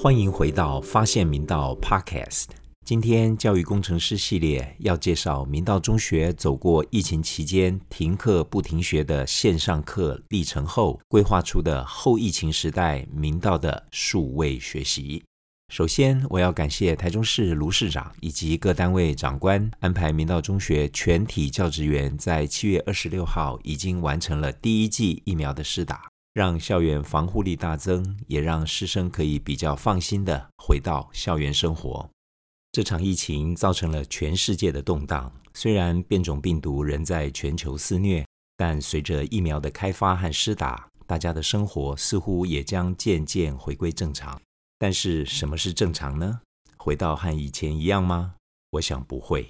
欢迎回到发现明道 Podcast。 今天教育工程师系列要介绍明道中学走过疫情期间停课不停学的线上课历程后，规划出的后疫情时代明道的数位学习。首先，我要感谢台中市卢市长以及各单位长官安排明道中学全体教职员在7月26号已经完成了第一剂疫苗的施打，让校园防护力大增，也让师生可以比较放心地回到校园生活。这场疫情造成了全世界的动荡，虽然变种病毒仍在全球肆虐，但随着疫苗的开发和施打，大家的生活似乎也将渐渐回归正常。但是什么是正常呢？回到和以前一样吗？我想不会。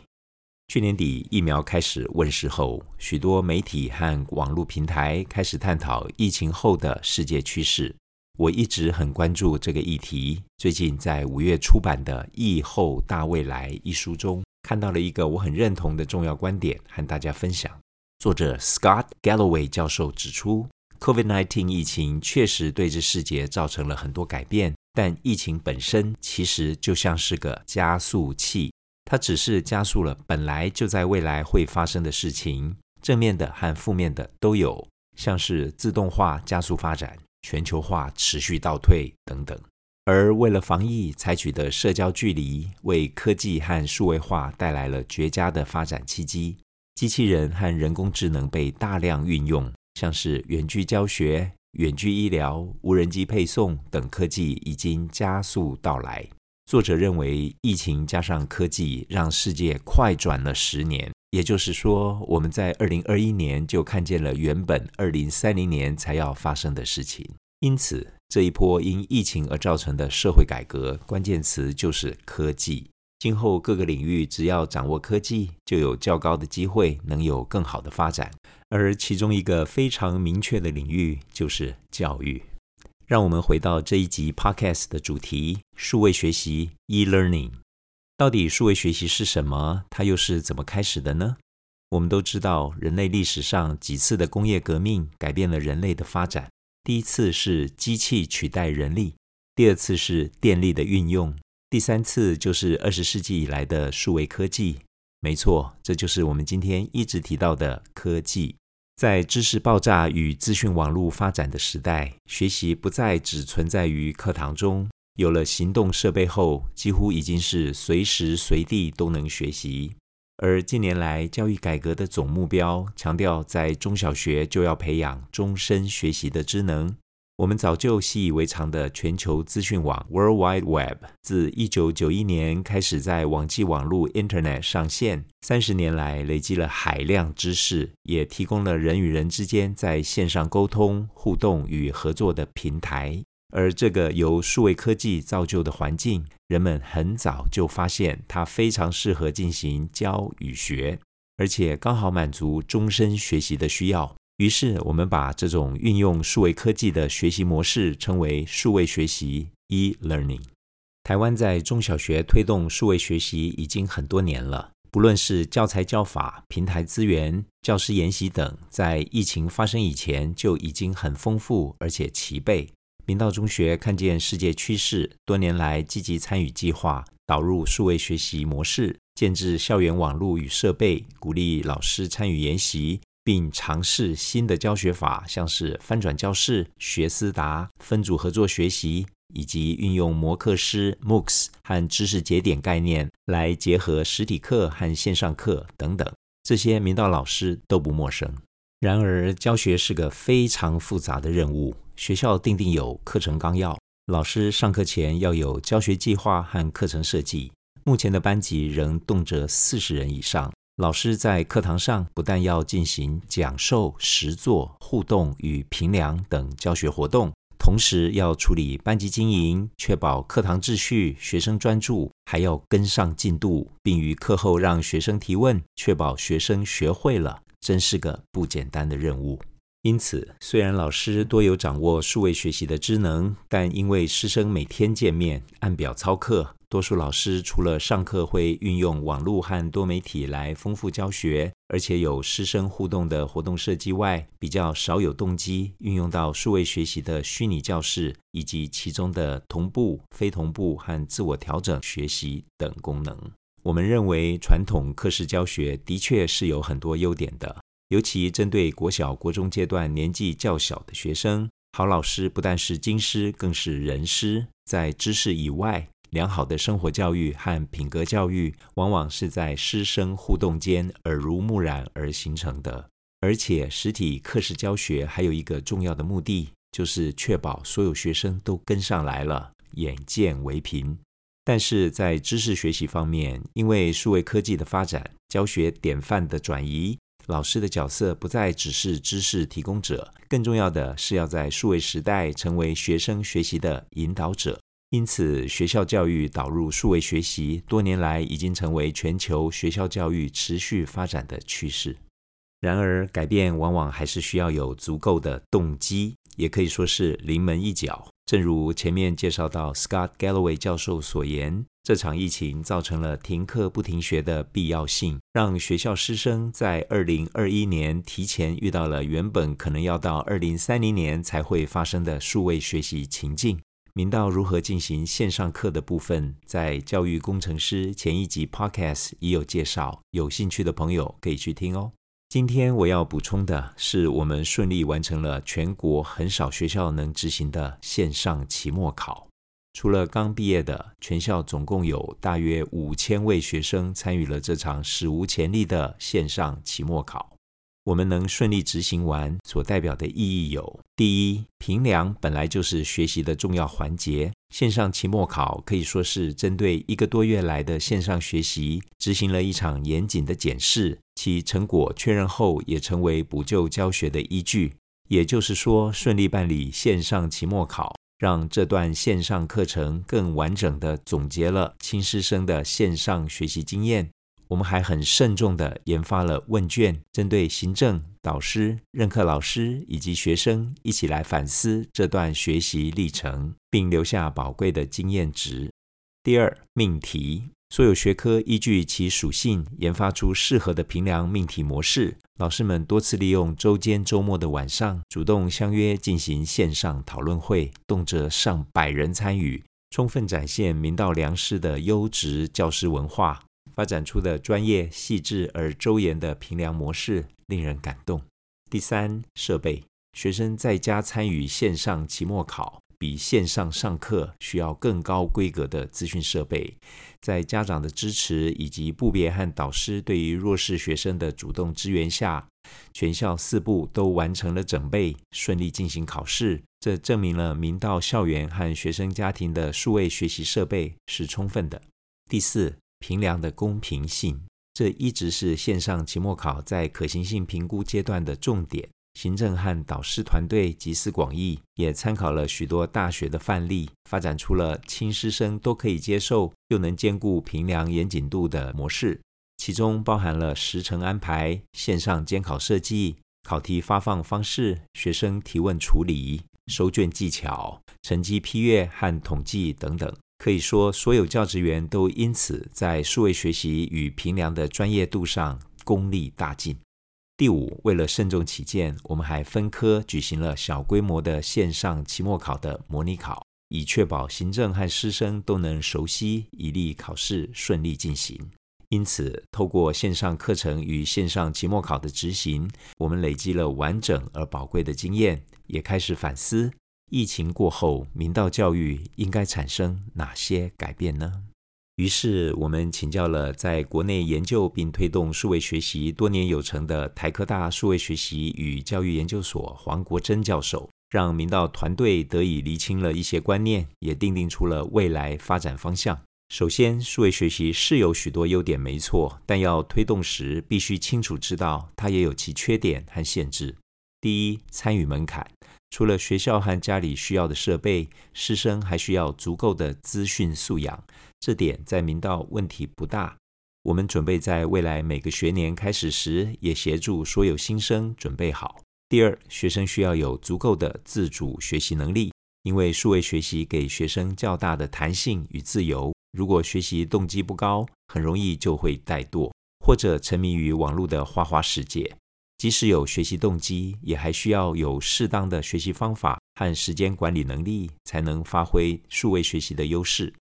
去年底疫苗开始问世后，许多媒体和网络平台开始探讨疫情后的世界趋势。我一直很关注这个议题，最近在5月出版的《疫后大未来》一书中，看到了一个我很认同的重要观点，和大家分享。作者 Scott Galloway 教授指出， COVID-19 疫情确实对这世界造成了很多改变，但疫情本身其实就像是个加速器，它只是加速了本来就在未来会发生的事情，正面的和负面的都有，像是自动化加速发展、全球化持续倒退等等。而为了防疫采取的社交距离，为科技和数位化带来了绝佳的发展契机。机器人和人工智能被大量运用，像是远距教学、远距医疗、无人机配送等科技已经加速到来。作者认为，疫情加上科技让世界快转了10年，也就是说，我们在2021年就看见了原本2030年才要发生的事情。因此，这一波因疫情而造成的社会改革，关键词就是科技。今后各个领域只要掌握科技，就有较高的机会能有更好的发展。而其中一个非常明确的领域就是教育。让我们回到这一集 Podcast 的主题，数位学习 e-learning。 到底数位学习是什么？它又是怎么开始的呢？我们都知道，人类历史上几次的工业革命改变了人类的发展。第一次是机器取代人力，第二次是电力的运用，第三次就是20世纪以来的数位科技。没错，这就是我们今天一直提到的科技。在知识爆炸与资讯网络发展的时代，学习不再只存在于课堂中，有了行动设备后，几乎已经是随时随地都能学习。而近年来，教育改革的总目标强调在中小学就要培养终身学习的职能。我们早就习以为常的全球资讯网 World Wide Web， 自1991年开始在网际网路 Internet 上线，30年来累积了海量知识，也提供了人与人之间在线上沟通、互动与合作的平台。而这个由数位科技造就的环境，人们很早就发现它非常适合进行教与学，而且刚好满足终身学习的需要。于是我们把这种运用数位科技的学习模式称为数位学习 e-learning。 台湾在中小学推动数位学习已经很多年了，不论是教材教法、平台资源、教师研习等，在疫情发生以前就已经很丰富而且齐备。明道中学看见世界趋势，多年来积极参与计划，导入数位学习模式，建置校园网络与设备，鼓励老师参与研习，并尝试新的教学法，像是翻转教室、学思达、分组合作学习，以及运用摩课师 MOOCs 和知识节点概念来结合实体课和线上课等等，这些明道老师都不陌生。然而，教学是个非常复杂的任务，学校定有课程纲要，老师上课前要有教学计划和课程设计。目前的班级仍动辄40人以上，老师在课堂上不但要进行讲授、实作、互动与评量等教学活动，同时要处理班级经营，确保课堂秩序、学生专注，还要跟上进度，并于课后让学生提问，确保学生学会了，真是个不简单的任务。因此，虽然老师多有掌握数位学习的知能，但因为师生每天见面，按表操课，多数老师除了上课会运用网络和多媒体来丰富教学，而且有师生互动的活动设计外，比较少有动机运用到数位学习的虚拟教室以及其中的同步、非同步和自我调整学习等功能。我们认为传统课室教学的确是有很多优点的，尤其针对国小、国中阶段年纪较小的学生，好老师不但是经师，更是人师。在知识以外，良好的生活教育和品格教育往往是在师生互动间耳濡目染而形成的。而且实体课室教学还有一个重要的目的，就是确保所有学生都跟上来了，眼见为凭。但是在知识学习方面，因为数位科技的发展，教学典范的转移，老师的角色不再只是知识提供者，更重要的是要在数位时代成为学生学习的引导者。因此，学校教育导入数位学习，多年来已经成为全球学校教育持续发展的趋势。然而，改变往往还是需要有足够的动机，也可以说是临门一脚。正如前面介绍到 Scott Galloway 教授所言，这场疫情造成了停课不停学的必要性，让学校师生在2021年提前遇到了原本可能要到2030年才会发生的数位学习情境。明道如何进行线上课的部分，在教育工程师前一集 Podcast 已有介绍，有兴趣的朋友可以去听哦。今天我要补充的是，我们顺利完成了全国很少学校能执行的线上期末考。除了刚毕业的，全校总共有大约5000位学生参与了这场史无前例的线上期末考。我们能顺利执行完所代表的意义有：第一，评量本来就是学习的重要环节，线上期末考可以说是针对1个多月来的线上学习执行了一场严谨的检视，其成果确认后也成为补救教学的依据。也就是说，顺利办理线上期末考，让这段线上课程更完整地总结了亲师生的线上学习经验。我们还很慎重地研发了问卷，针对行政、导师、任课老师以及学生一起来反思这段学习历程，并留下宝贵的经验值。第二，命题。所有学科依据其属性研发出适合的评量命题模式，老师们多次利用周间、周末的晚上主动相约进行线上讨论会，动辄上百人参与，充分展现明道良师的优质教师文化，发展出的专业、细致而周延的评量模式令人感动。第三，设备。学生在家参与线上期末考，比线上上课需要更高规格的资讯设备。在家长的支持以及部别和导师对于弱势学生的主动支援下，全校4部都完成了整备，顺利进行考试。这证明了明道校园和学生家庭的数位学习设备是充分的。第四，评量的公平性。这一直是线上期末考在可行性评估阶段的重点。行政和导师团队集思广益，也参考了许多大学的范例，发展出了亲师生都可以接受又能兼顾评量严谨度的模式，其中包含了时程安排、线上监考设计、考题发放方式、学生提问处理、收卷技巧、成绩批阅和统计等等。可以说，所有教职员都因此在数位学习与评量的专业度上功力大进。第五，为了慎重起见，我们还分科举行了小规模的线上期末考的模拟考，以确保行政和师生都能熟悉，以利考试顺利进行。因此，透过线上课程与线上期末考的执行，我们累积了完整而宝贵的经验，也开始反思疫情过后，明道教育应该产生哪些改变呢？于是我们请教了在国内研究并推动数位学习多年有成的台科大数位学习与教育研究所黄国珍教授，让明道团队得以厘清了一些观念，也订定出了未来发展方向。首先，数位学习是有许多优点没错，但要推动时必须清楚知道它也有其缺点和限制。第一，参与门槛。除了学校和家里需要的设备，师生还需要足够的资讯素养，这点在明道问题不大。我们准备在未来每个学年开始时，也协助所有新生准备好。第二，学生需要有足够的自主学习能力，因为数位学习给学生较大的弹性与自由，如果学习动机不高，很容易就会怠惰，或者沉迷于网络的花花世界。即使有学习动机，也还需要有适当的学习方法和时间管理能力，才能发挥数位学习的优势。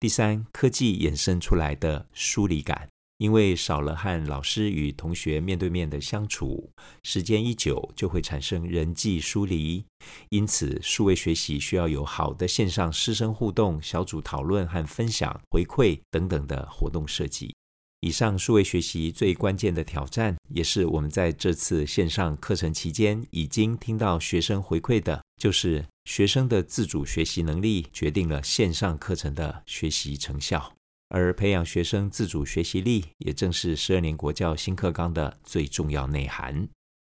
第三，科技衍生出来的疏离感，因为少了和老师与同学面对面的相处，时间一久就会产生人际疏离。因此，数位学习需要有好的线上师生互动、小组讨论和分享、回馈等等的活动设计。以上数位学习最关键的挑战，也是我们在这次线上课程期间已经听到学生回馈的，就是学生的自主学习能力决定了线上课程的学习成效。而培养学生自主学习力，也正是12年国教新课纲的最重要内涵。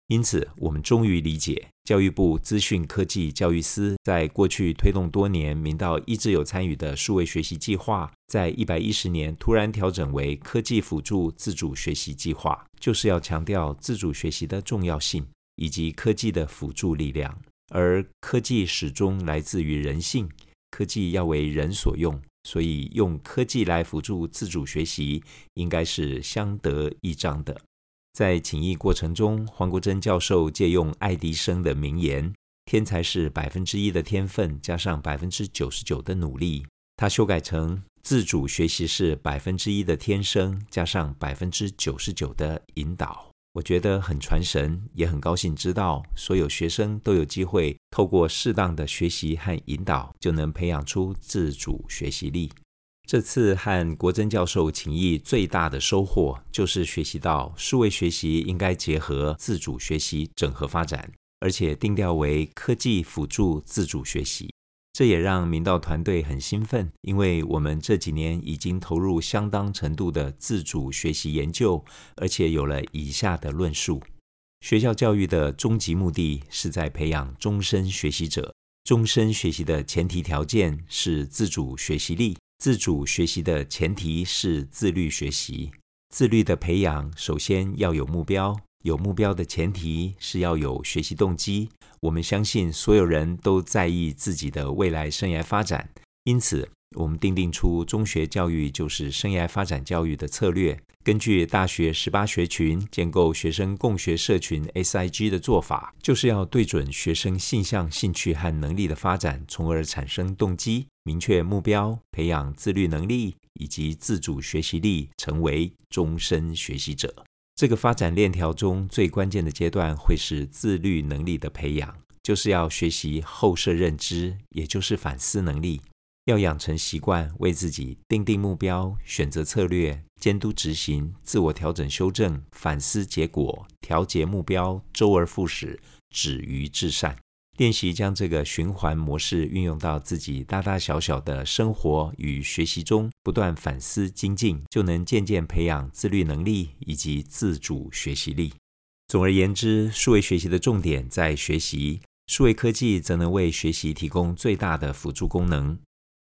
因此，我们终于理解教育部资讯科技教育司在过去推动多年，民道一直有参与的数位学习计划，在110年突然调整为科技辅助自主学习计划，就是要强调自主学习的重要性，以及科技的辅助力量。而科技始终来自于人性，科技要为人所用，所以用科技来辅助自主学习，应该是相得益彰的。在请益过程中，黄国珍教授借用爱迪生的名言，天才是 1% 的天分加上 99% 的努力，他修改成自主学习是 1% 的天生加上 99% 的引导。我觉得很传神，也很高兴知道所有学生都有机会透过适当的学习和引导，就能培养出自主学习力。这次和国珍教授请益最大的收获，就是学习到数位学习应该结合自主学习整合发展，而且定调为科技辅助自主学习。这也让明道团队很兴奋，因为我们这几年已经投入相当程度的自主学习研究，而且有了以下的论述。学校教育的终极目的是在培养终身学习者，终身学习的前提条件是自主学习力，自主学习的前提是自律学习。自律的培养首先要有目标，有目标的前提是要有学习动机。我们相信所有人都在意自己的未来生涯发展，因此我们订定出中学教育就是生涯发展教育的策略，根据大学18学群建构学生共学社群 SIG 的做法，就是要对准学生性向、兴趣和能力的发展，从而产生动机，明确目标，培养自律能力以及自主学习力，成为终身学习者。这个发展链条中最关键的阶段会是自律能力的培养，就是要学习后设认知，也就是反思能力。要养成习惯，为自己定目标，选择策略，监督执行，自我调整修正，反思结果，调节目标，周而复始，止于至善。练习将这个循环模式运用到自己大大小小的生活与学习中，不断反思精进，就能渐渐培养自律能力以及自主学习力。总而言之，数位学习的重点在学习，数位科技则能为学习提供最大的辅助功能。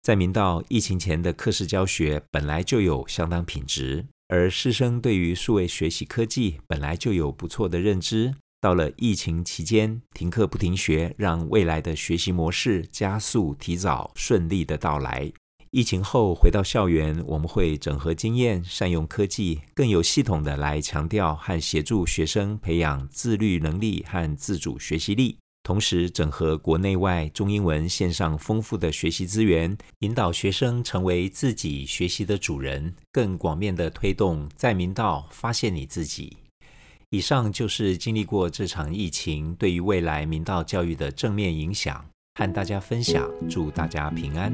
在明道，疫情前的课室教学本来就有相当品质，而师生对于数位学习科技本来就有不错的认知。到了疫情期间，停课不停学，让未来的学习模式加速提早顺利的到来。疫情后回到校园，我们会整合经验，善用科技，更有系统的来强调和协助学生培养自律能力和自主学习力，同时整合国内外中英文线上丰富的学习资源，引导学生成为自己学习的主人，更广面的推动在明道发现你自己。以上就是经历过这场疫情对于未来明道教育的正面影响，和大家分享，祝大家平安。